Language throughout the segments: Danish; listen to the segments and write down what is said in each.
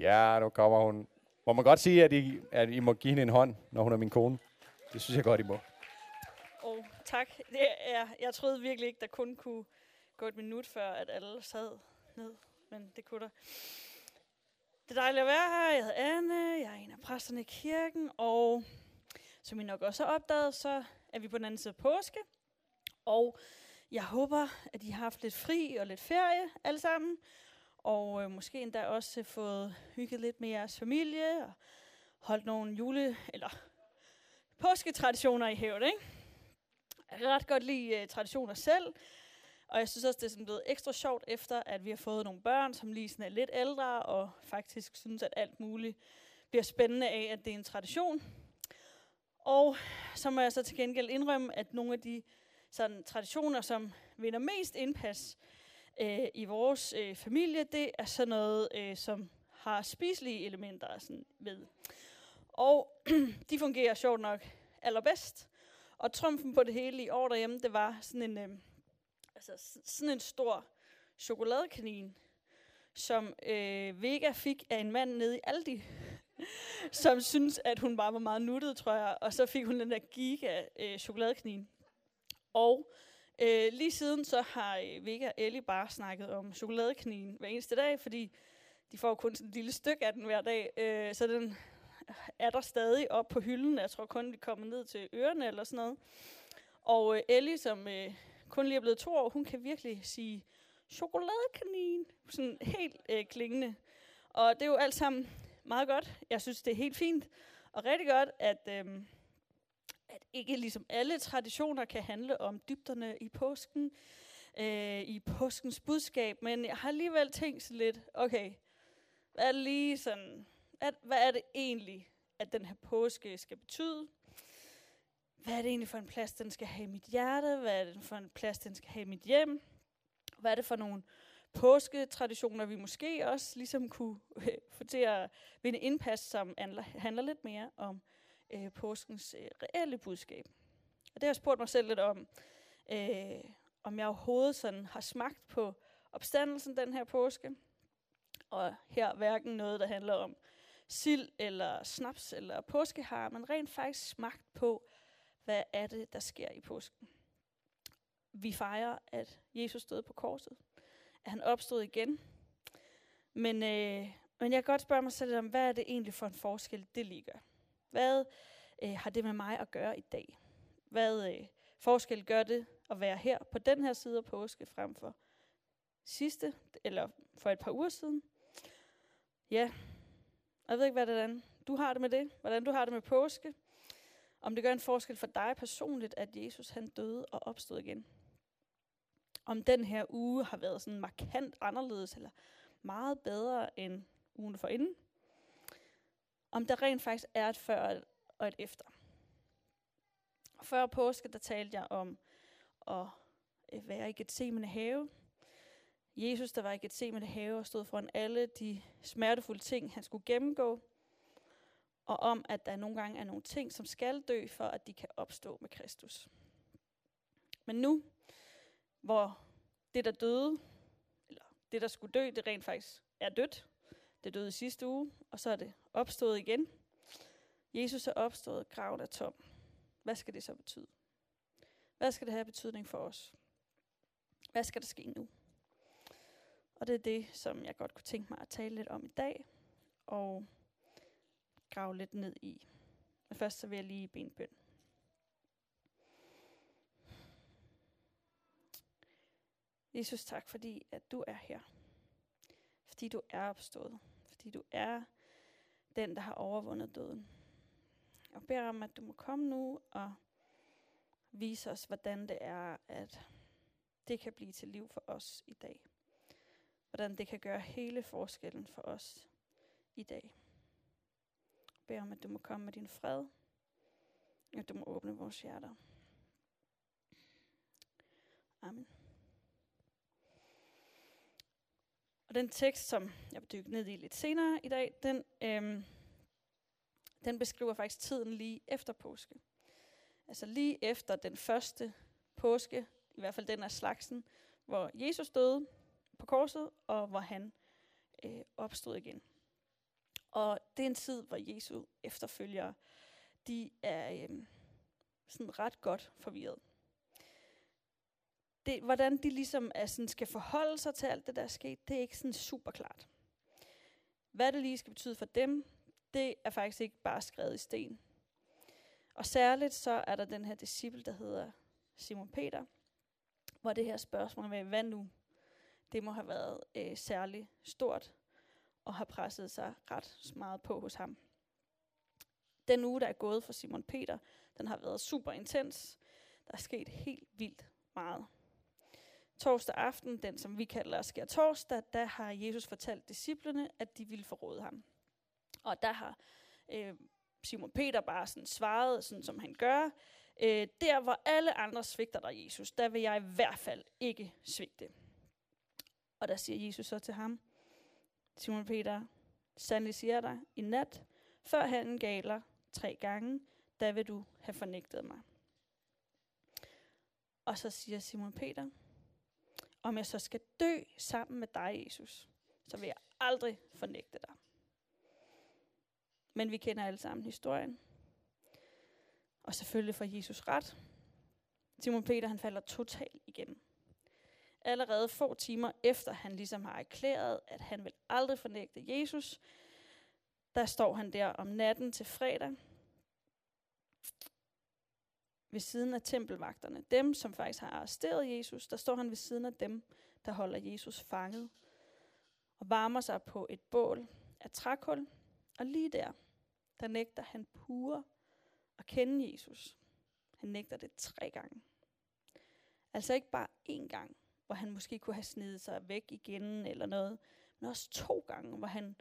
Ja, nu kommer hun. Må man godt sige, at I må give hende en hånd, når hun er min kone? Det synes jeg godt, I må. Tak. Jeg troede virkelig ikke, der kun kunne gå et minut før, at alle sad ned. Men det kunne der. Det er dejligt at være her. Jeg hedder Anne. Jeg er en af præsterne i kirken. Og som I nok også har opdaget, så er vi på den anden side af påske. Og jeg håber, at I har haft lidt fri og lidt ferie alle sammen. Og måske endda også fået hygget lidt med jeres familie. Og holdt nogle påsketraditioner i hævd, ikke? Jeg kan ret godt lide traditioner selv, og jeg synes også, det er sådan blevet ekstra sjovt efter, at vi har fået nogle børn, som lige sådan er lidt ældre, og faktisk synes, at alt muligt bliver spændende af, at det er en tradition. Og så må jeg så til gengæld indrømme, at nogle af de sådan, traditioner, som vinder mest indpas i vores familie, det er sådan noget, som har spiselige elementer sådan ved. Og de fungerer sjovt nok allerbedst. Og trumfen på det hele i år derhjemme, det var sådan en, sådan en stor chokoladekanin, som Vega fik af en mand nede i Aldi, som syntes, at hun bare var meget nuttet, tror jeg. Og så fik hun den der giga-chokoladekanin. Og lige siden så har Vega og Ellie bare snakket om chokoladekaninen hver eneste dag, fordi de får kun sådan et lille stykke af den hver dag, så den er der stadig op på hylden. Jeg tror kun, vi kommer ned til ørerne eller sådan noget. Og Ellie, som kun lige er blevet 2 år, hun kan virkelig sige chokoladekanin, sådan helt klingende. Og det er jo alt sammen meget godt. Jeg synes, det er helt fint og rigtig godt, at ikke ligesom alle traditioner kan handle om dybderne i påsken, i påskens budskab, men jeg har alligevel tænkt lidt, okay, hvad er det lige sådan... Hvad er det egentlig, at den her påske skal betyde? Hvad er det egentlig for en plads, den skal have i mit hjerte? Hvad er det for en plads, den skal have i mit hjem? Hvad er det for nogle påsketraditioner, vi måske også ligesom kunne få til at vinde indpas, som handler lidt mere om påskens reelle budskab? Og det har jeg spurgt mig selv lidt om jeg overhovedet sådan har smagt på opstandelsen den her påske. Og her hverken noget, der handler om sild eller snaps eller påskehar, men rent faktisk smagt på, hvad er det, der sker i påsken. Vi fejrer, at Jesus stod på korset, at han opstod igen. Men jeg kan godt spørge mig selv om, hvad er det egentlig for en forskel, det lige gør? Hvad har det med mig at gøre i dag? Hvad forskel gør det at være her på den her side af påske frem for sidste, eller for et par uger siden? Ja, jeg ved ikke, hvordan du har det med det, hvordan du har det med påske, om det gør en forskel for dig personligt, at Jesus han døde og opstod igen. Om den her uge har været sådan markant anderledes, eller meget bedre end ugen forinden. Om der rent faktisk er et før og et efter. Før påske, der talte jeg om at være i Gethsemane have. Jesus, der var i Gethsemane have og stod foran alle de smertefulde ting, han skulle gennemgå. Og om, at der nogle gange er nogle ting, som skal dø, for at de kan opstå med Kristus. Men nu, hvor det, der døde, eller det, der skulle dø, det rent faktisk er dødt. Det døde i sidste uge, og så er det opstået igen. Jesus er opstået, graven er tom. Hvad skal det så betyde? Hvad skal det have betydning for os? Hvad skal der ske nu? Og det er det, som jeg godt kunne tænke mig at tale lidt om i dag, og grave lidt ned i. Men først så vil jeg lige bede en bøn. Jesus, tak fordi, at du er her. Fordi du er opstået. Fordi du er den, der har overvundet døden. Jeg beder om, at du må komme nu og vise os, hvordan det er, at det kan blive til liv for os i dag. Hvordan det kan gøre hele forskellen for os i dag. Jeg beder om, at du må komme med din fred, at du må åbne vores hjerter. Amen. Og den tekst, som jeg vil dykke ned i lidt senere i dag, den beskriver faktisk tiden lige efter påske. Altså lige efter den første påske, i hvert fald den af slagsen, hvor Jesus døde på korset, og hvor han opstod igen. Og det er en tid, hvor Jesu efterfølgere, de er sådan ret godt forvirret. Det, hvordan de ligesom sådan skal forholde sig til alt det, der er sket, det er ikke sådan super klart. Hvad det lige skal betyde for dem, det er faktisk ikke bare skrevet i sten. Og særligt så er der den her disciple, der hedder Simon Peter, hvor det her spørgsmål med, hvad nu, det må have været særlig stort, og har presset sig ret meget på hos ham. Den uge, der er gået for Simon Peter, den har været super intens. Der er sket helt vildt meget. Torsdag aften, den som vi kalder skærtorsdag, der har Jesus fortalt disciplene, at de ville forråde ham. Og der har Simon Peter bare sådan svaret, sådan som han gør. Der hvor alle andre svigter dig, Jesus, der vil jeg i hvert fald ikke svigte. Og der siger Jesus så til ham, Simon Peter, sandelig siger dig, i nat, før han galer 3 gange, der vil du have fornægtet mig. Og så siger Simon Peter, om jeg så skal dø sammen med dig, Jesus, så vil jeg aldrig fornægte dig. Men vi kender alle sammen historien. Og selvfølgelig får Jesus ret. Simon Peter, han falder totalt igen. Allerede få timer efter han ligesom har erklæret, at han vil aldrig fornægte Jesus, der står han der om natten til fredag, ved siden af tempelvagterne. Dem, som faktisk har arresteret Jesus, der står han ved siden af dem, der holder Jesus fanget, og varmer sig på et bål af trækul, og lige der nægter han pure at kende Jesus. Han nægter det 3 gange. Altså ikke bare 1 gang, hvor han måske kunne have snedet sig væk igen eller noget, men også 2 gange,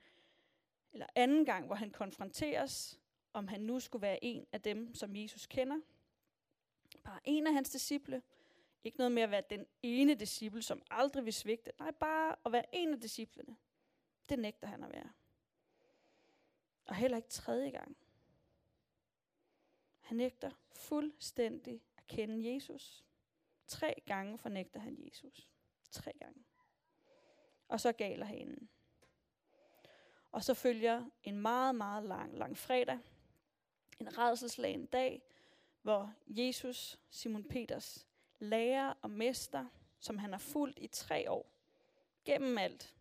eller 2. gang, hvor han konfronteres, om han nu skulle være en af dem, som Jesus kender. Bare en af hans disciple. Ikke noget med at være den ene disciple, som aldrig vil svigte. Nej, bare at være en af disciplene. Det nægter han at være. Og heller ikke 3. gang. Han nægter fuldstændig at kende Jesus. 3 gange fornægter han Jesus. 3 gange. Og så galer hanen. Og så følger en meget, meget lang fredag. En rædselslagen dag, hvor Jesus, Simon Peters lærer og mester, som han har fulgt i 3 år, gennem alt,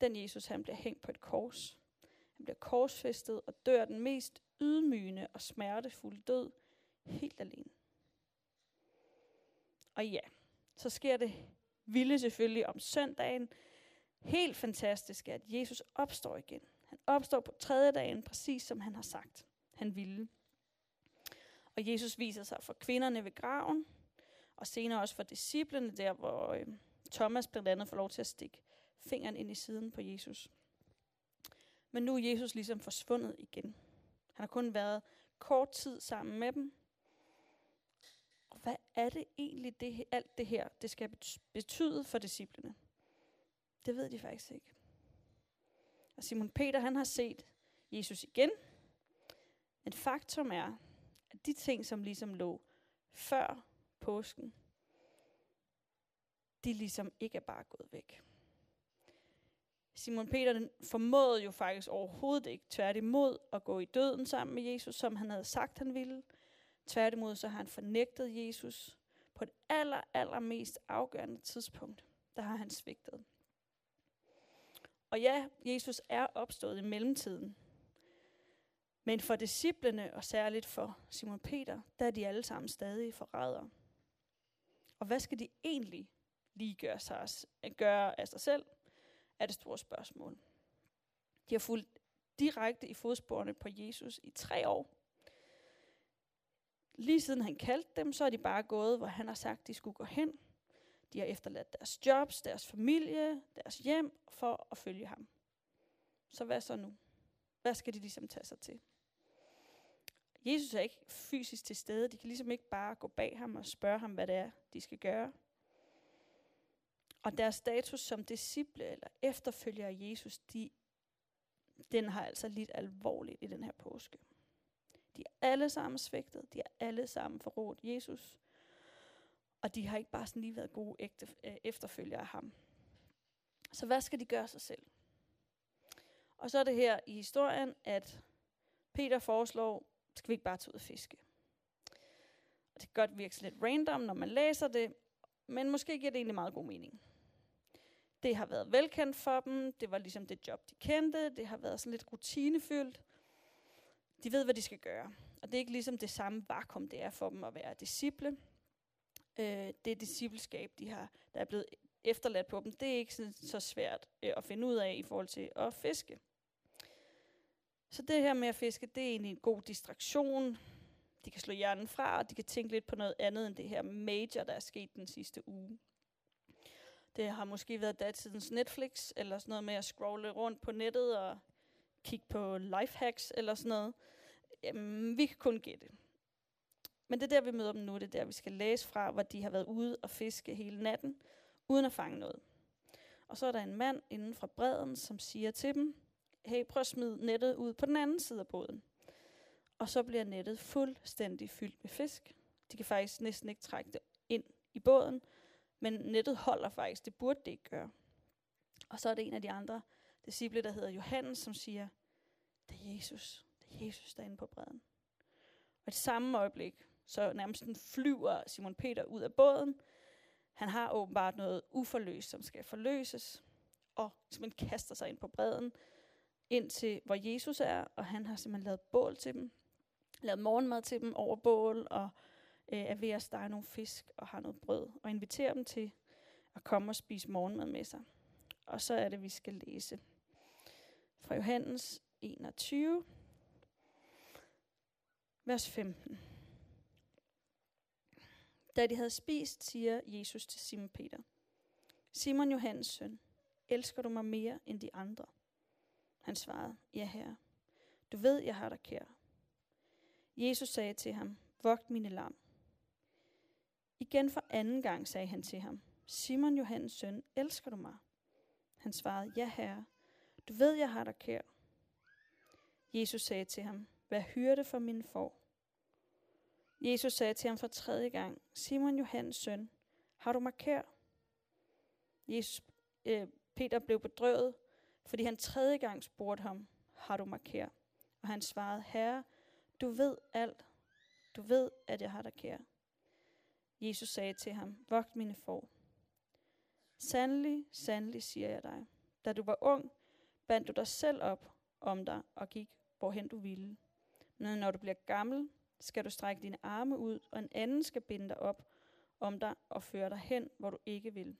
den Jesus, han bliver hængt på et kors. Han bliver korsfæstet og dør den mest ydmygende og smertefulde død, helt alene. Og ja, så sker det vilde selvfølgelig om søndagen. Helt fantastisk, at Jesus opstår igen. Han opstår på 3. dagen, præcis som han har sagt, han ville. Og Jesus viser sig for kvinderne ved graven, og senere også for disciplene der, hvor Thomas blandt andet får lov til at stikke fingeren ind i siden på Jesus. Men nu er Jesus ligesom forsvundet igen. Han har kun været kort tid sammen med dem. Og hvad er det egentlig, alt det her, det skal betyde for disciplene? Det ved de faktisk ikke. Og Simon Peter, han har set Jesus igen. Men faktum er, at de ting, som ligesom lå før påsken, de ligesom ikke er bare gået væk. Simon Peter formåede jo faktisk overhovedet ikke, tværtimod, at gå i døden sammen med Jesus, som han havde sagt, han ville. Tværtimod, så har han fornægtet Jesus på det allermest afgørende tidspunkt. Der har han svigtet. Og ja, Jesus er opstået i mellemtiden. Men for disciplene, og særligt for Simon Peter, der er de alle sammen stadig forrædere. Og hvad skal de egentlig lige gøre af sig selv, er det store spørgsmål. De har fulgt direkte i fodsporene på Jesus i 3 år. Lige siden han kaldte dem, så er de bare gået, hvor han har sagt, de skulle gå hen. De har efterladt deres jobs, deres familie, deres hjem for at følge ham. Så hvad så nu? Hvad skal de ligesom tage sig til? Jesus er ikke fysisk til stede. De kan ligesom ikke bare gå bag ham og spørge ham, hvad det er, de skal gøre. Og deres status som disciple eller efterfølgere af Jesus, den har altså lidt alvorligt i den her påske. De er alle sammen svigtet. De er alle sammen forrådt Jesus. Og de har ikke bare sådan lige været gode ægte efterfølgere af ham. Så hvad skal de gøre sig selv? Og så er det her i historien, at Peter foreslår, skal vi ikke bare tage ud og fiske? Og det kan godt virke lidt random, når man læser det, men måske giver det egentlig meget god mening. Det har været velkendt for dem, det var ligesom det job, de kendte, det har været sådan lidt rutinefyldt. De ved, hvad de skal gøre. Og det er ikke ligesom det samme vakuum, det er for dem at være disciple. Det discipleskab, der er blevet efterladt på dem, det er ikke sådan, så svært at finde ud af i forhold til at fiske. Så det her med at fiske, det er egentlig en god distraktion. De kan slå hjernen fra, og de kan tænke lidt på noget andet end det her major, der er sket den sidste uge. Det har måske været datidens Netflix, eller sådan noget med at scrolle rundt på nettet og kigge på lifehacks eller sådan noget. Jamen, vi kan kun gætte. Men det er der, vi møder dem nu. Det er der, vi skal læse fra, hvor de har været ude og fiske hele natten, uden at fange noget. Og så er der en mand inden fra bredden, som siger til dem, hey, prøv at smide nettet ud på den anden side af båden. Og så bliver nettet fuldstændig fyldt med fisk. De kan faktisk næsten ikke trække det ind i båden, men nettet holder faktisk, det burde det ikke gøre. Og så er det en af de andre disciple, der hedder Johannes, som siger, det er Jesus, der er inde på bredden. Og i det samme øjeblik, så nærmest flyver Simon Peter ud af båden. Han har åbenbart noget uforløst, som skal forløses, og simpelthen kaster sig ind på bredden, ind til hvor Jesus er, og han har simpelthen lavet bål til dem, lavet morgenmad til dem over bål, og er ved at stege nogle fisk og har noget brød, og inviterer dem til at komme og spise morgenmad med sig. Og så er det, vi skal læse fra Johannes 21, vers 15. Da de havde spist, siger Jesus til Simon Peter, Simon Johannes søn, elsker du mig mere end de andre? Han svarede, ja herre, du ved, jeg har dig kær. Jesus sagde til ham, vogt mine lam. Igen for anden gang sagde han til ham, Simon Johannes søn, elsker du mig? Han svarede, ja herre, du ved, jeg har dig kær. Jesus sagde til ham, vær hyrde for mine får. Jesus sagde til ham for tredje gang, Simon Johannes søn, har du mig kær? Peter blev bedrøvet, fordi han tredje gang spurgte ham, har du mig kær? Og han svarede, herre, du ved alt. Du ved, at jeg har dig kær. Jesus sagde til ham, vogt mine får. Sandelig, sandelig, siger jeg dig. Da du var ung, bandt du dig selv op om dig og gik, hvorhen du ville. Men når du bliver gammel, skal du strække dine arme ud, og en anden skal binde dig op om dig og føre dig hen, hvor du ikke vil.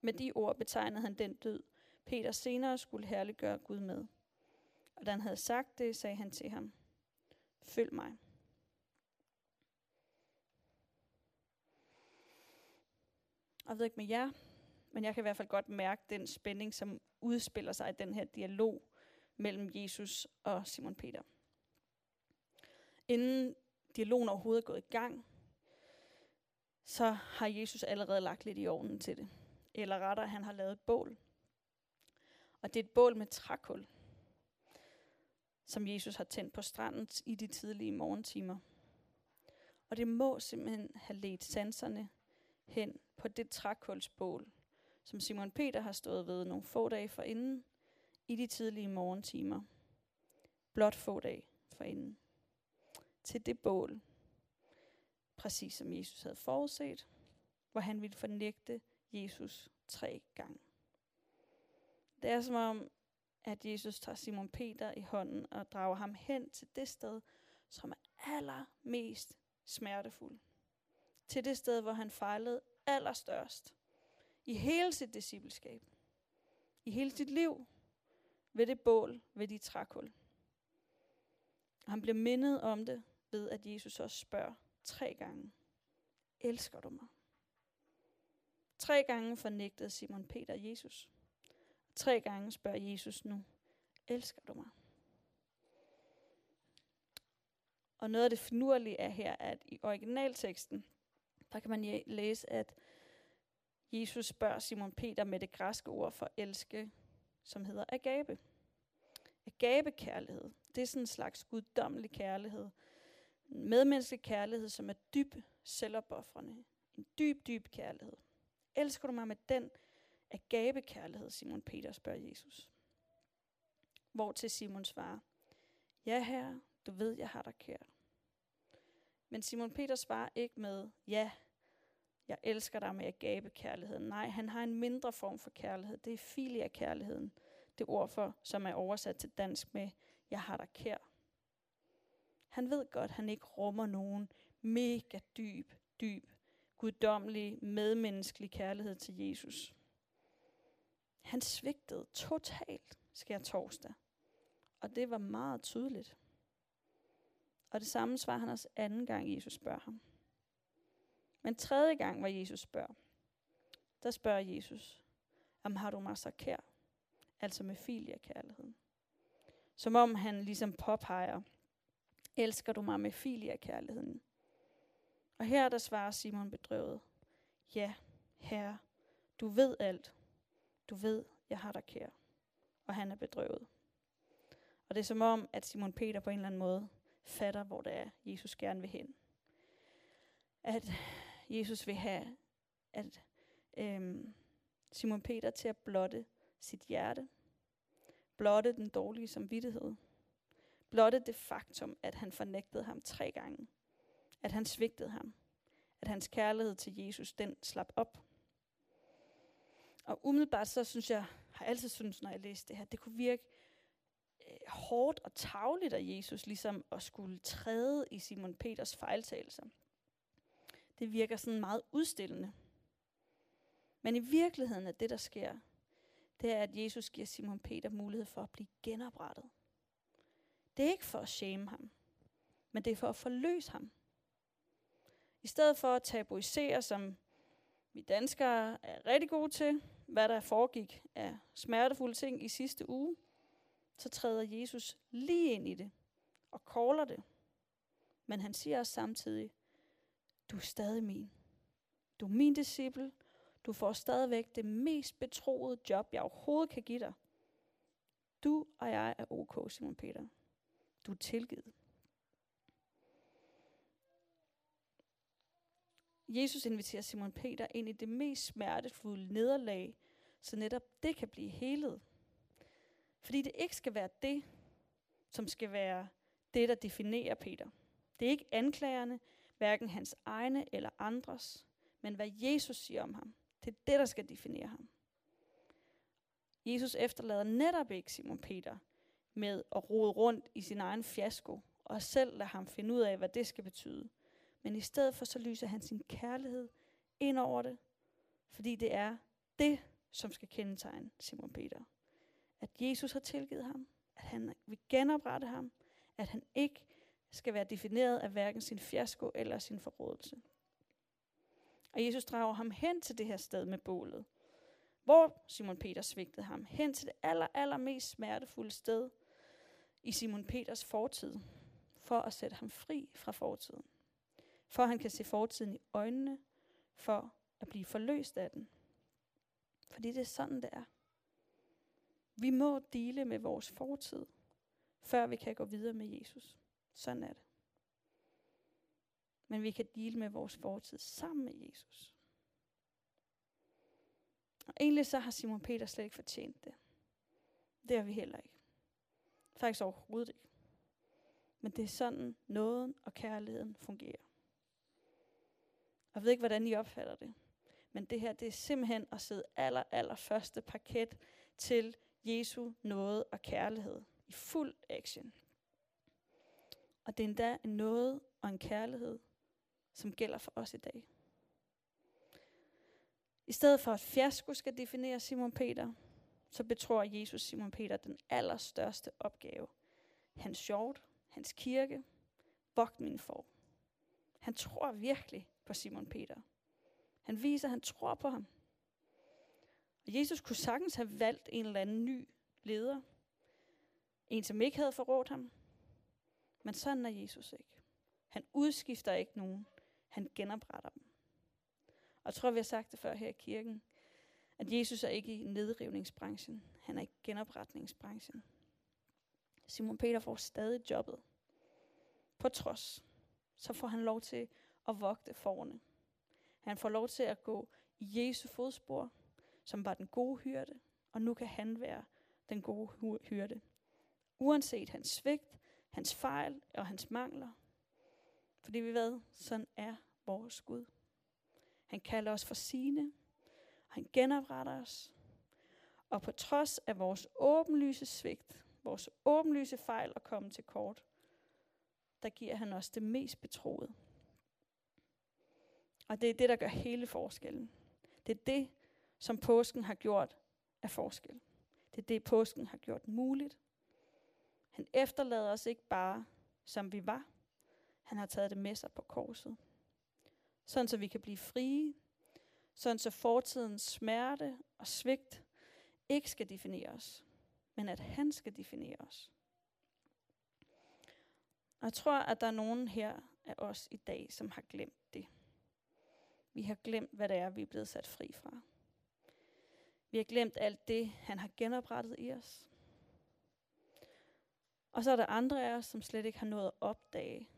Med de ord betegnede han den død, Peter senere skulle herliggøre Gud med. Og da han havde sagt det, sagde han til ham, følg mig. Jeg ved ikke med jer, men jeg kan i hvert fald godt mærke den spænding, som udspiller sig i den her dialog mellem Jesus og Simon Peter. Inden dialogen overhovedet er gået i gang, så har Jesus allerede lagt lidt i ovnen til det. Eller rettere, han har lavet et bål. Og det er et bål med trækul, som Jesus har tændt på stranden i de tidlige morgentimer. Og det må simpelthen have ledt sanserne hen på det trækulsbål, som Simon Peter har stået ved nogle få dage forinden i de tidlige morgentimer. Blot få dage forinden. Til det bål, præcis som Jesus havde forudset, hvor han ville fornægte Jesus 3 gange. Det er som om, at Jesus tager Simon Peter i hånden og drager ham hen til det sted, som er allermest smertefuld. Til det sted, hvor han fejlede allerstørst. I hele sit discipleskab. I hele sit liv. Ved det bål, ved de trækul. Han bliver mindet om det, ved at Jesus også spørger 3 gange. Elsker du mig? 3 gange fornægtede Simon Peter Jesus. 3 gange spørger Jesus nu, elsker du mig? Og noget af det finurlige er her, at i originalteksten, der kan man læse, at Jesus spørger Simon Peter med det græske ord for elske, som hedder agape. Agape-kærlighed, det er sådan en slags guddommelig kærlighed. En medmenneskelig kærlighed, som er dyb selvopoffrende. En dyb, dyb kærlighed. Elsker du mig med den agape-kærlighed, Simon Peter spørger Jesus. hvor til Simon svarer, ja herre, du ved, jeg har dig kær. Men Simon Peter svarer ikke med, ja, jeg elsker dig med agape kærligheden. Nej, han har en mindre form for kærlighed. Det er filia kærligheden. Det ord for, som er oversat til dansk med, jeg har dig kær. Han ved godt, han ikke rummer nogen mega dyb, guddommelig, medmenneskelig kærlighed til Jesus. Han svigtede totalt skærtorsdag. Og det var meget tydeligt. Og det samme svarer han også anden gang, Jesus spørger ham. Men tredje gang, hvor Jesus spørger, der spørger Jesus, om har du mig så kær? Altså med filia-kærligheden. Som om han ligesom påpeger, elsker du mig med filia-kærligheden? Og her der svarer Simon bedrøvet, ja, herre, du ved alt. Du ved, jeg har dig kær. Og han er bedrøvet. Og det er som om, at Simon Peter på en eller anden måde fatter, hvor det er, Jesus gerne vil hen. At Jesus vil have, at Simon Peter til at blotte sit hjerte, blotte den dårlige samvittighed, blotte det faktum, at han fornægtede ham 3 gange, at han svigtede ham, at hans kærlighed til Jesus, den slap op. Og umiddelbart så synes jeg, har altid syntes, når jeg læste det her, det kunne virke hårdt og tarveligt af Jesus, ligesom at skulle træde i Simon Peters fejltagelser. Det virker sådan meget udstillende. Men i virkeligheden er det, der sker, det er, at Jesus giver Simon Peter mulighed for at blive genoprettet. Det er ikke for at shame ham, men det er for at forløse ham. I stedet for at tabuisere, som vi danskere er rigtig gode til, hvad der foregik af smertefulde ting i sidste uge, så træder Jesus lige ind i det og kalder det. Men han siger også samtidig, du er stadig min. Du er min disciple. Du får stadigvæk det mest betroede job, jeg overhovedet kan give dig. Du og jeg er ok, Simon Peter. Du er tilgivet. Jesus inviterer Simon Peter ind i det mest smertefulde nederlag, så netop det kan blive helet. Fordi det ikke skal være det, som skal være det, der definerer Peter. Det er ikke anklagerne, hverken hans egne eller andres, men hvad Jesus siger om ham. Det er det, der skal definere ham. Jesus efterlader netop ikke Simon Peter med at rode rundt i sin egen fiasko, og selv lader ham finde ud af, hvad det skal betyde. Men i stedet for, så lyser han sin kærlighed ind over det, fordi det er det, som skal kendetegne Simon Peter. At Jesus har tilgivet ham, at han vil genoprette ham, at han ikke skal være defineret af hverken sin fiasko eller sin forrådelse. Og Jesus drager ham hen til det her sted med bålet, hvor Simon Peter svigtede ham, hen til det allermest smertefulde sted i Simon Peters fortid, for at sætte ham fri fra fortiden. For at han kan se fortiden i øjnene, for at blive forløst af den. Fordi det er sådan, det er. Vi må dele med vores fortid, før vi kan gå videre med Jesus. Sådan er det. Men vi kan dele med vores fortid sammen med Jesus. Og egentlig så har Simon Peter slet ikke fortjent det. Det har vi heller ikke. Faktisk overhovedet ikke. Men det er sådan, nåden og kærligheden fungerer. Jeg ved ikke, hvordan I opfatter det. Men det her, det er simpelthen at sidde allerførste parket til Jesu nåde og kærlighed i fuld action. Og det er endda en nåde og en kærlighed, som gælder for os i dag. I stedet for at fiasko skal definere Simon Peter, så betror Jesus Simon Peter den allerstørste opgave. Hans hjort, hans kirke, vogt mine får. Han tror virkelig på Simon Peter. Han viser, at han tror på ham. Og Jesus kunne sagtens have valgt en eller anden ny leder. En, som ikke havde forrådt ham. Men sådan er Jesus ikke. Han udskifter ikke nogen. Han genopretter dem. Og jeg tror, vi har sagt det før her i kirken, at Jesus er ikke i nedrivningsbranchen. Han er i genopretningsbranchen. Simon Peter får stadig jobbet. På trods, så får han lov til at vogte fårene. Han får lov til at gå i Jesu fodspor, som var den gode hyrde, og nu kan han være den gode hyrde. uanset hans svigt, hans fejl og hans mangler. Fordi vi ved, sådan er vores Gud. Han kalder os for sine, han genopretter os. Og på trods af vores åbenlyse svigt, vores åbenlyse fejl og komme til kort, der giver han os det mest betroede. Og det er det, der gør hele forskellen. Det er det, som påsken har gjort af forskel. Det er det, påsken har gjort muligt. Han efterlader os ikke bare, som vi var. Han har taget det med sig på korset. Sådan så vi kan blive frie. Sådan så fortidens smerte og svigt ikke skal definere os, men at han skal definere os. Og jeg tror, at der er nogen her af os i dag, som har glemt det. Vi har glemt, hvad det er, vi er blevet sat fri fra. Vi har glemt alt det, han har genoprettet i os. Og så er der andre af os, som slet ikke har nået at opdage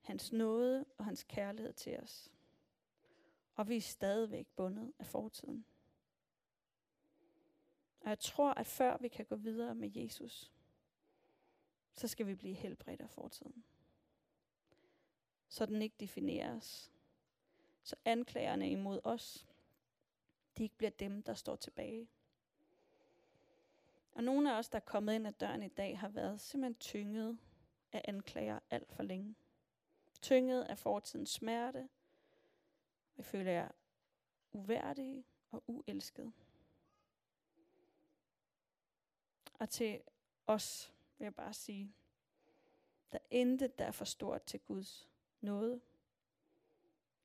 hans nåde og hans kærlighed til os. Og vi er stadigvæk bundet af fortiden. Og jeg tror, at før vi kan gå videre med Jesus, så skal vi blive helbredt af fortiden. Så den ikke definerer os. Så anklagerne imod os, de ikke bliver dem, der står tilbage. Og nogle af os, der er kommet ind ad døren i dag, har været simpelthen tynget af anklager alt for længe. Tynget af fortidens smerte. Vi føler jer uværdige og uelskede. Og til os vil jeg bare sige, der er intet, der er for stort til Guds nåde.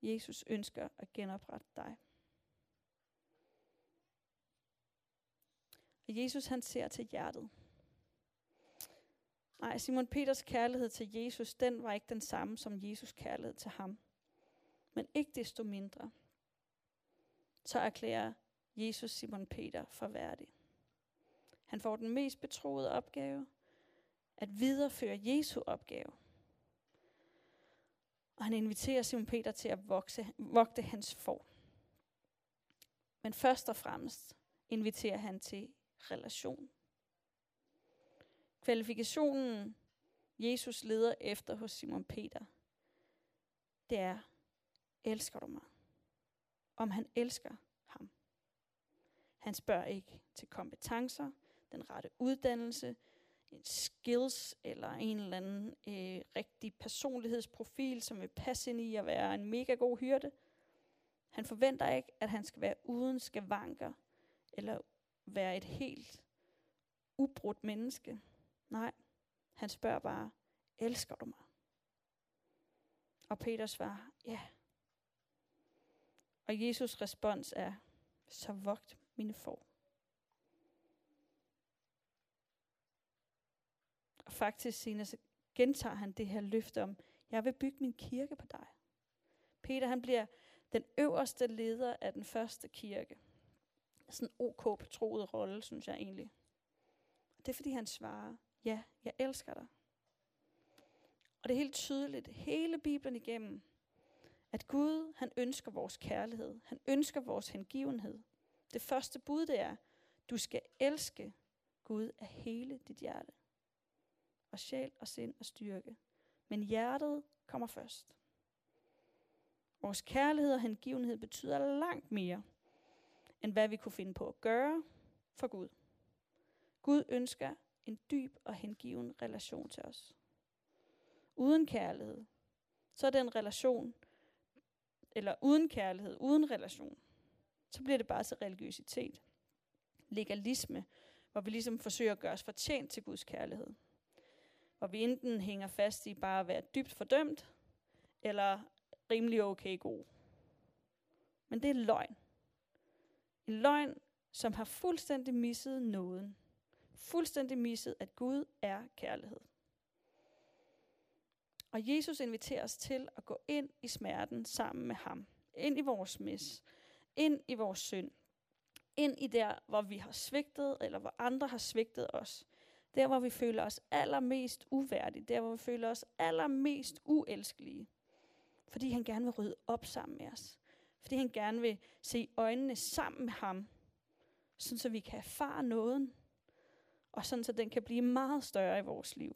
Jesus ønsker at genoprette dig. Og Jesus, han ser til hjertet. Nej, Simon Peters kærlighed til Jesus, den var ikke den samme som Jesus' kærlighed til ham. Men ikke desto mindre, så erklærer Jesus Simon Peter for værdig. Han får den mest betroede opgave, at videreføre Jesu opgave. Og han inviterer Simon Peter til at vogte hans får. Men først og fremmest inviterer han til relation. Kvalifikationen, Jesus leder efter hos Simon Peter, det er, elsker du mig? Om han elsker ham. Han spørger ikke til kompetencer, den rette uddannelse, en skills eller en eller anden rigtig personlighedsprofil, som vil passe ind i at være en mega god hyrde. Han forventer ikke, at han skal være uden skavanker eller være et helt ubrudt menneske. Nej, han spørger bare, elsker du mig? Og Peter svarer, ja. Og Jesus' respons er, så vogt mine får. Og faktisk senere så gentager han det her løfte om, jeg vil bygge min kirke på dig. Peter, han bliver den øverste leder af den første kirke. Sådan en ok betroet rolle, synes jeg egentlig. Det er fordi han svarer, ja, jeg elsker dig. Og det er helt tydeligt, hele Bibelen igennem, at Gud, han ønsker vores kærlighed. Han ønsker vores hengivenhed. Det første bud, det er, du skal elske Gud af hele dit hjerte. Og sjæl og sind og styrke. Men hjertet kommer først. Vores kærlighed og hengivenhed betyder langt mere, end hvad vi kunne finde på at gøre for Gud. Gud ønsker en dyb og hengiven relation til os. Uden kærlighed, så er den relation, eller uden kærlighed, uden relation, så bliver det bare til religiøsitet. Legalisme, hvor vi ligesom forsøger at gøre os fortjent til Guds kærlighed. Hvor vi enten hænger fast i bare at være dybt fordømt, eller rimelig okay god. Men det er løgn. En løgn, som har fuldstændig misset nåden. Fuldstændig misset, at Gud er kærlighed. Og Jesus inviterer os til at gå ind i smerten sammen med ham. Ind i vores mis. Ind i vores synd. Ind i der, hvor vi har svigtet, eller hvor andre har svigtet os. Der, hvor vi føler os allermest uværdige. Der, hvor vi føler os allermest uelskelige. Fordi han gerne vil rydde op sammen med os. Fordi han gerne vil se øjnene sammen med ham. Sådan så vi kan erfare nåden. og sådan så den kan blive meget større i vores liv.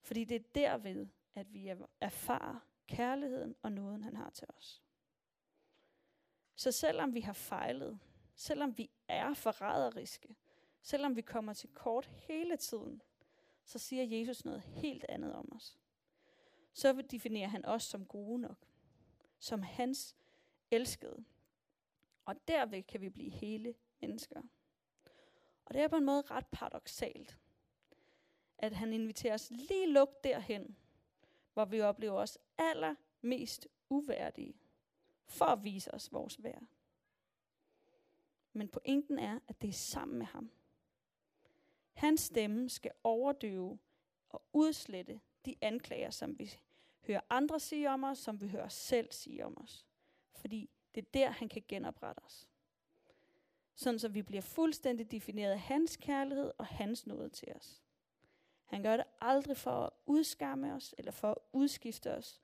Fordi det er derved, at vi erfarer kærligheden og nåden, han har til os. Så selvom vi har fejlet, selvom vi er forræderiske, selvom vi kommer til kort hele tiden, så siger Jesus noget helt andet om os. Så definerer han os som gode nok, som hans elskede. Og derved kan vi blive hele mennesker. Og det er på en måde ret paradoksalt, at han inviterer os lige lukt derhen, hvor vi oplever os allermest uværdige, for at vise os vores værd. Men pointen er, at det er sammen med ham. Hans stemme skal overdøve og udslette de anklager, som vi hører andre sige om os, som vi hører selv sige om os. Fordi det er der, han kan genoprette os. Sådan så vi bliver fuldstændig defineret af hans kærlighed og hans nåde til os. Han gør det aldrig for at udskamme os, eller for at udskifte os,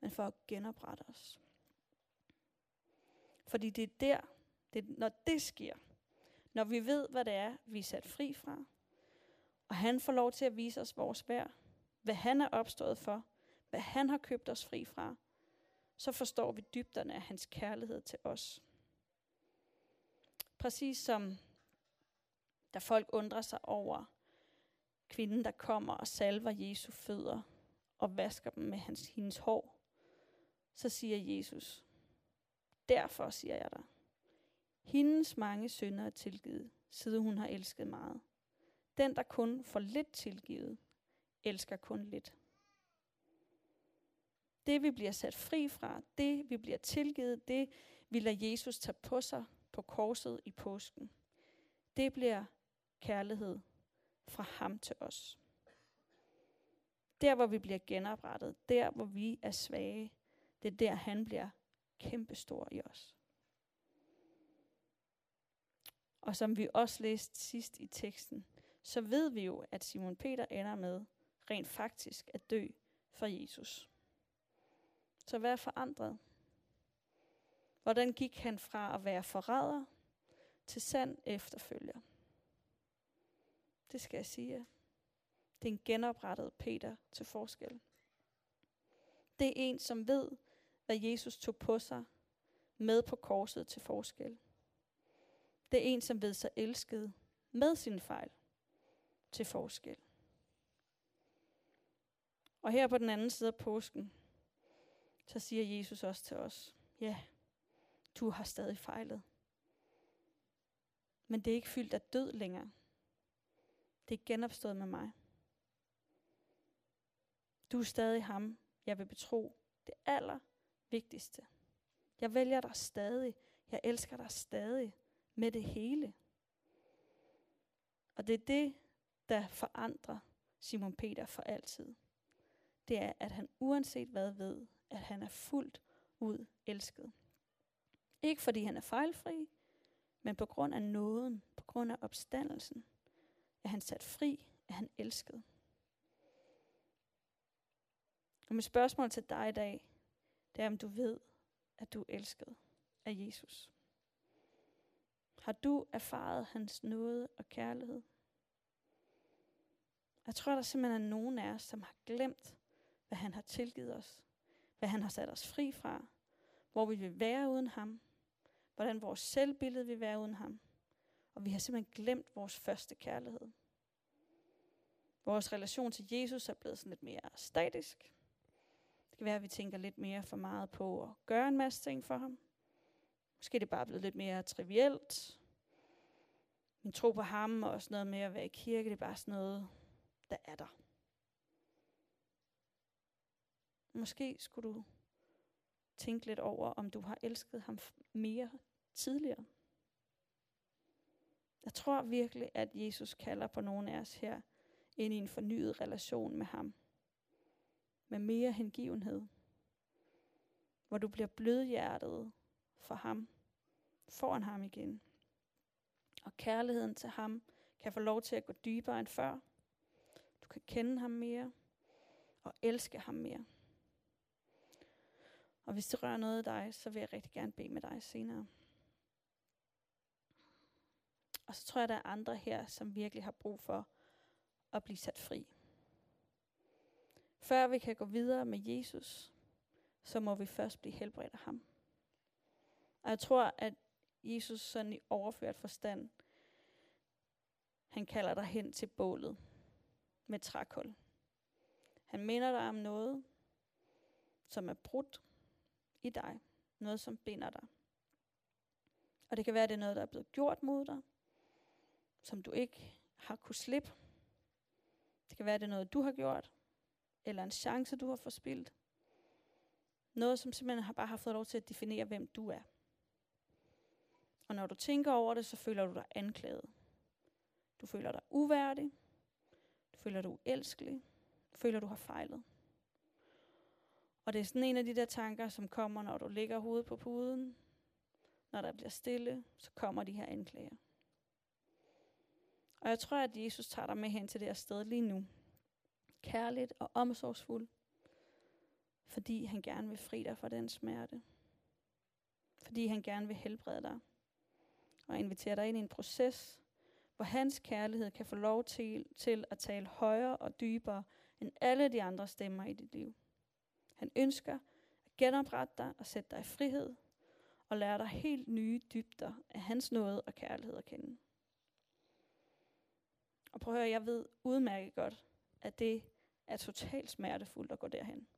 men for at genoprette os. Fordi det er der, når det sker, når vi ved, hvad det er, vi er sat fri fra, og han får lov til at vise os vores værd, hvad han er opstået for, hvad han har købt os fri fra, så forstår vi dybderne af hans kærlighed til os. Præcis som da folk undrer sig over kvinden, der kommer og salver Jesu fødder og vasker dem med hendes hår, så siger Jesus, derfor siger jeg dig, hendes mange synder er tilgivet, siden hun har elsket meget. Den, der kun får lidt tilgivet, elsker kun lidt. Det, vi bliver sat fri fra, det, vi bliver tilgivet, det, vi lader Jesus tage på sig på korset i påsken, det bliver kærlighed fra ham til os. Der, hvor vi bliver genoprettet, der, hvor vi er svage, det er der, han bliver kæmpestor i os. Og som vi også læste sidst i teksten, så ved vi jo, at Simon Peter ender med rent faktisk at dø for Jesus. Så hvad er forandret? Hvordan gik han fra at være forræder til sand efterfølger? Det skal jeg sige. Det er en genoprettet Peter til forskel. Det er en, som ved, hvad Jesus tog på sig med på korset til forskel. Det er en, som ved sig elsket med sin fejl til forskel. Og her på den anden side af påsken, så siger Jesus også til os, ja, du har stadig fejlet. Men det er ikke fyldt af død længere. Det er genopstået med mig. Du er stadig ham, jeg vil betro det allervigtigste. Jeg vælger dig stadig. Jeg elsker dig stadig. Med det hele. Og det er det, der forandrer Simon Peter for altid. Det er, at han uanset hvad ved, at han er fuldt ud elsket. Ikke fordi han er fejlfri, men på grund af nåden, på grund af opstandelsen, er han sat fri, er han elsket. Og mit spørgsmål til dig i dag, det er, om du ved, at du er elsket af Jesus. Har du erfaret hans nåde og kærlighed? Jeg tror, der simpelthen er nogen af os, som har glemt, hvad han har tilgivet os. Hvad han har sat os fri fra. Hvor vi vil være uden ham. Hvordan vores selvbillede vil være uden ham. Og vi har simpelthen glemt vores første kærlighed. Vores relation til Jesus er blevet sådan lidt mere statisk. Det kan være, at vi tænker lidt mere for meget på at gøre en masse ting for ham. Måske er det bare blevet lidt mere trivielt. Min tro på ham og også noget med at være i kirke, det er bare sådan noget, der er der. Måske skulle du tænke lidt over, om du har elsket ham mere tidligere. Jeg tror virkelig, at Jesus kalder på nogen af os her ind i en fornyet relation med ham. Med mere hengivenhed. Hvor du bliver blødhjertet for ham, foran ham igen. Og kærligheden til ham kan få lov til at gå dybere end før. Du kan kende ham mere og elske ham mere. Og hvis det rører noget af dig, så vil jeg rigtig gerne bede med dig senere. Og så tror jeg, der er andre her, som virkelig har brug for at blive sat fri. Før vi kan gå videre med Jesus, så må vi først blive helbredt af ham. Og jeg tror, at Jesus sådan i overført forstand, han kalder dig hen til bålet med trækul. Han minder dig om noget, som er brudt i dig. Noget, som binder dig. Og det kan være, at det er noget, der er blevet gjort mod dig, som du ikke har kunnet slippe. Det kan være, at det er noget, du har gjort, eller en chance, du har forspildt. Noget, som simpelthen har bare har fået lov til at definere, hvem du er. Og når du tænker over det, så føler du dig anklaget. Du føler dig uværdig. Du føler dig uelskelig. Du føler, du har fejlet. Og det er sådan en af de der tanker, som kommer, når du ligger hovedet på puden. Når der bliver stille, så kommer de her anklager. Og jeg tror, at Jesus tager dig med hen til det her sted lige nu. Kærligt og omsorgsfuld. Fordi han gerne vil fri dig fra den smerte. Fordi han gerne vil helbrede dig. Og invitere dig ind i en proces, hvor hans kærlighed kan få lov til at tale højere og dybere end alle de andre stemmer i dit liv. Han ønsker at genoprette dig og sætte dig i frihed. Og lære dig helt nye dybder af hans nåde og kærlighed at kende. Og prøv at høre, jeg ved udmærket godt, at det er totalt smertefuldt at gå derhen.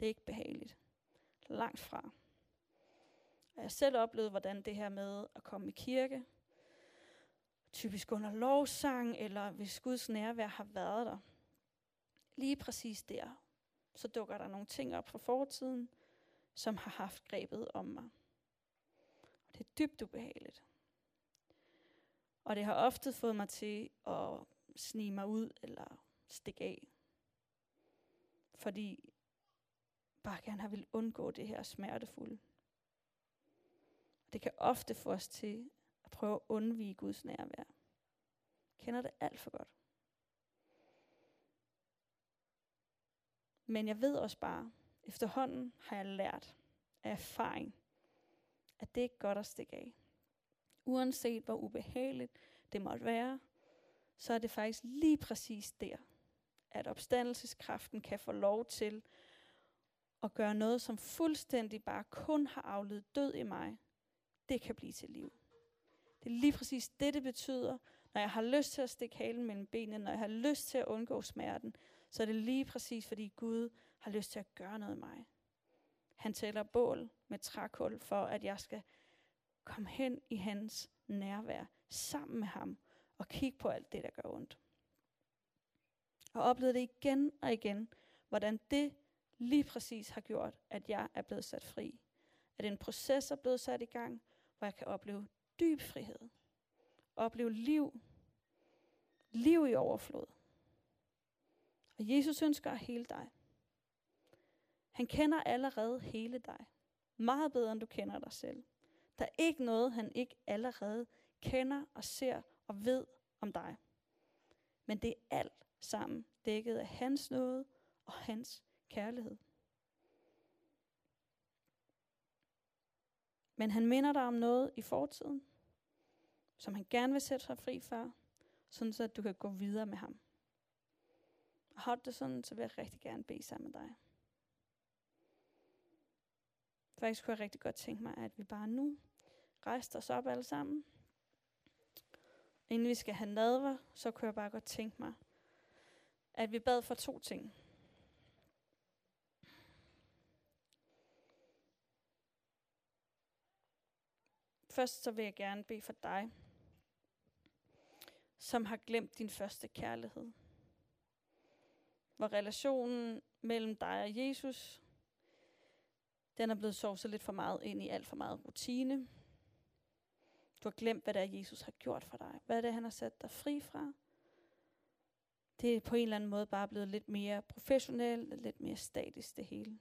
Det er ikke behageligt. Langt fra. Og jeg har selv oplevet, hvordan det her med at komme i kirke, typisk under lovsang, eller hvis Guds nærvær har været der, lige præcis der, så dukker der nogle ting op fra fortiden, som har haft grebet om mig. Og det er dybt ubehageligt. Og det har ofte fået mig til at snige mig ud eller stikke af. Fordi bare gerne har ville undgå det her smertefulde. Det kan ofte få os til at prøve at undvige Guds nærvær. Kender det alt for godt. Men jeg ved også bare, efterhånden har jeg lært af erfaring, at det ikke er godt at stikke af. Uanset hvor ubehageligt det måtte være, så er det faktisk lige præcis der, at opstandelseskraften kan få lov til at gøre noget, som fuldstændig bare kun har afledt død i mig. Det kan blive til liv. Det er lige præcis det, det betyder, når jeg har lyst til at stikke halen mellem benene, når jeg har lyst til at undgå smerten, så er det lige præcis, fordi Gud har lyst til at gøre noget i mig. Han tæller bål med trækul for, at jeg skal komme hen i hans nærvær sammen med ham og kigge på alt det, der gør ondt. Og oplevede det igen og igen, hvordan det lige præcis har gjort, at jeg er blevet sat fri. At en proces er blevet sat i gang, hvor jeg kan opleve dyb frihed. Opleve liv. Liv i overflod. Og Jesus ønsker at hele dig. Han kender allerede hele dig. Meget bedre, end du kender dig selv. Der er ikke noget, han ikke allerede kender og ser og ved om dig. Men det er alt sammen dækket af hans nåde og hans kærlighed. Men han minder dig om noget i fortiden, som han gerne vil sætte dig fri fra, sådan så at du kan gå videre med ham. Og hold det sådan, så vil jeg rigtig gerne bede sammen med dig. Faktisk kunne jeg rigtig godt tænke mig, at vi bare nu rejser os op alle sammen. Inden vi skal have nadver, så kunne jeg bare godt tænke mig, at vi bad for to ting. Først så vil jeg gerne bede for dig, som har glemt din første kærlighed. Hvor relationen mellem dig og Jesus, den er blevet sovset lidt for meget ind i alt for meget rutine. Du har glemt, hvad det er, Jesus har gjort for dig. Hvad det er, han har sat dig fri fra. Det er på en eller anden måde bare blevet lidt mere professionelt, lidt mere statisk det hele.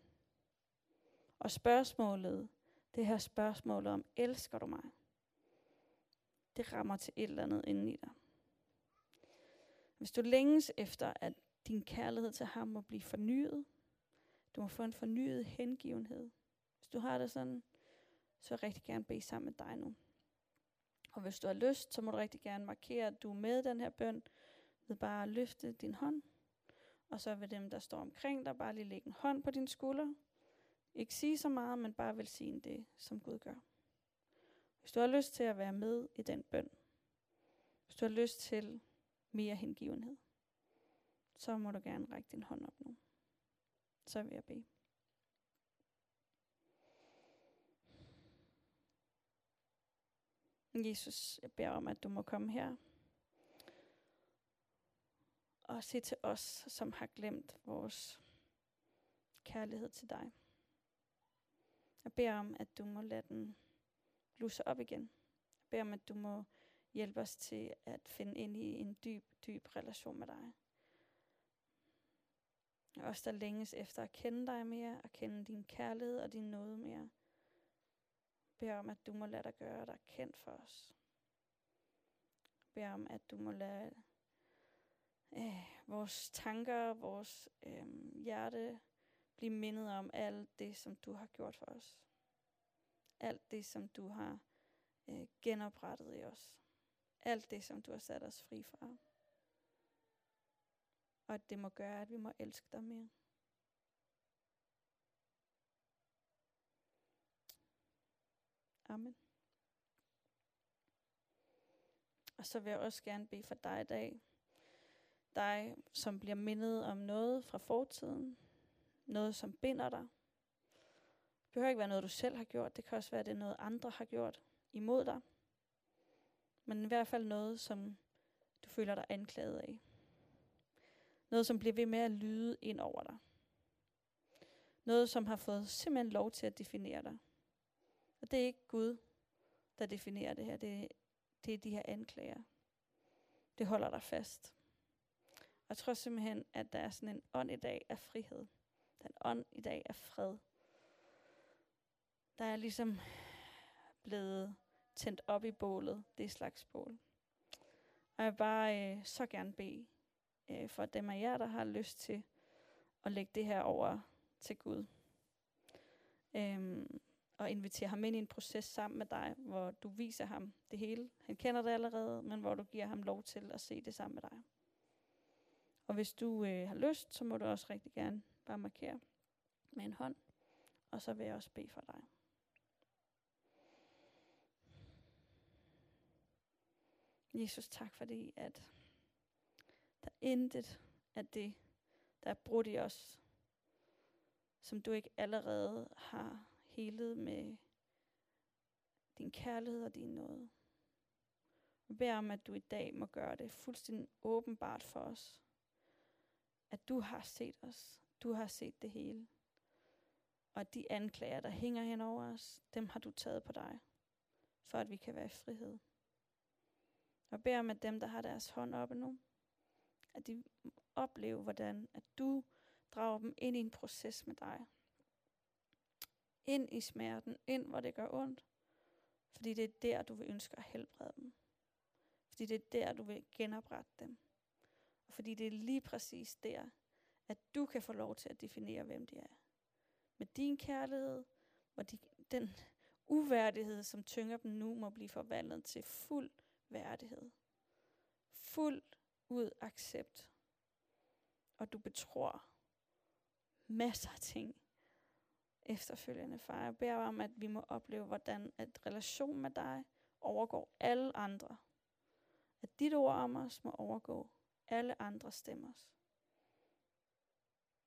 Og spørgsmålet, det her spørgsmål om, elsker du mig? Det rammer til et eller andet inde i dig. Hvis du længes efter, at din kærlighed til ham må blive fornyet, du må få en fornyet hengivenhed. Hvis du har det sådan, så vil jeg rigtig gerne bede sammen med dig nu. Og hvis du har lyst, så må du rigtig gerne markere, at du er med den her bøn, ved bare at løfte din hånd. Og så vil dem, der står omkring dig, bare lige lægge en hånd på dine skuldre. Ikke sige så meget, men bare velsigne det, som Gud gør. Hvis du har lyst til at være med i den bøn, hvis du har lyst til mere hengivenhed, så må du gerne række din hånd op nu. Så vil jeg bede. Jesus, jeg beder om, at du må komme her og se til os, som har glemt vores kærlighed til dig. Jeg beder om, at du må lade den blusse op igen. Jeg beder om, at du må hjælpe os til at finde ind i en dyb, dyb relation med dig. Og os, der længes efter at kende dig mere, og kende din kærlighed og din nåde mere. Jeg beder om, at du må lade dig gøre dig kendt for os. Jeg beder om, at du må lade vores tanker, vores hjerte blive mindet om alt det, som du har gjort for os. Alt det, som du har genoprettet i os. Alt det, som du har sat os fri fra. Og at det må gøre, at vi må elske dig mere. Amen. Og så vil jeg også gerne bede for dig i dag. Dig, som bliver mindet om noget fra fortiden. Noget, som binder dig. Det behøver ikke være noget, du selv har gjort. Det kan også være, det er noget, andre har gjort imod dig. Men i hvert fald noget, som du føler dig anklaget af. Noget, som bliver ved med at lyde ind over dig. Noget, som har fået simpelthen lov til at definere dig. Og det er ikke Gud, der definerer det her. Det er de her anklager. Det holder dig fast. Og jeg tror simpelthen, at der er sådan en ånd i dag af frihed. Der er en ånd i dag af fred. Der er ligesom blevet tændt op i bålet. Det slags bål. Og jeg vil bare så gerne bede for dem af jer, der har lyst til at lægge det her over til Gud. Og invitere ham ind i en proces sammen med dig, hvor du viser ham det hele. Han kender det allerede, men hvor du giver ham lov til at se det sammen med dig. Og hvis du har lyst, så må du også rigtig gerne bare markere med en hånd. Og så vil jeg også bede for dig. Jesus, tak fordi, at der intet af det, der er brudt i os, som du ikke allerede har helet med din kærlighed og din nåde. Jeg beder om, at du i dag må gøre det fuldstændig åbenbart for os. At du har set os. Du har set det hele. Og at de anklager, der hænger hen over os, dem har du taget på dig. For at vi kan være i frihed. Jeg beder om, at dem, der har deres hånd oppe nu, at de oplever, hvordan at du drager dem ind i en proces med dig. Ind i smerten, ind hvor det gør ondt. Fordi det er der, du vil ønske at helbrede dem. Fordi det er der, du vil genoprette dem. Og fordi det er lige præcis der, at du kan få lov til at definere, hvem de er. Med din kærlighed, og den uværdighed, som tynger dem nu, må blive forvandlet til fuld værdighed. Fuld ud accept. Og du betror masser af ting. Efterfølgende, far, jeg beder om, at vi må opleve, hvordan at relation med dig overgår alle andre. At dit ord om os må overgå alle andre stemmers.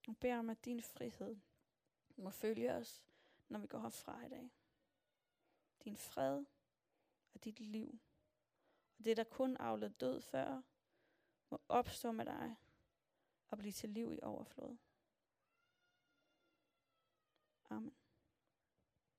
Jeg beder om, at din frihed må følge os, når vi går herfra i dag. Din fred og dit liv. Og det, der kun avlede død før, må opstå med dig og blive til liv i overflod. Amen.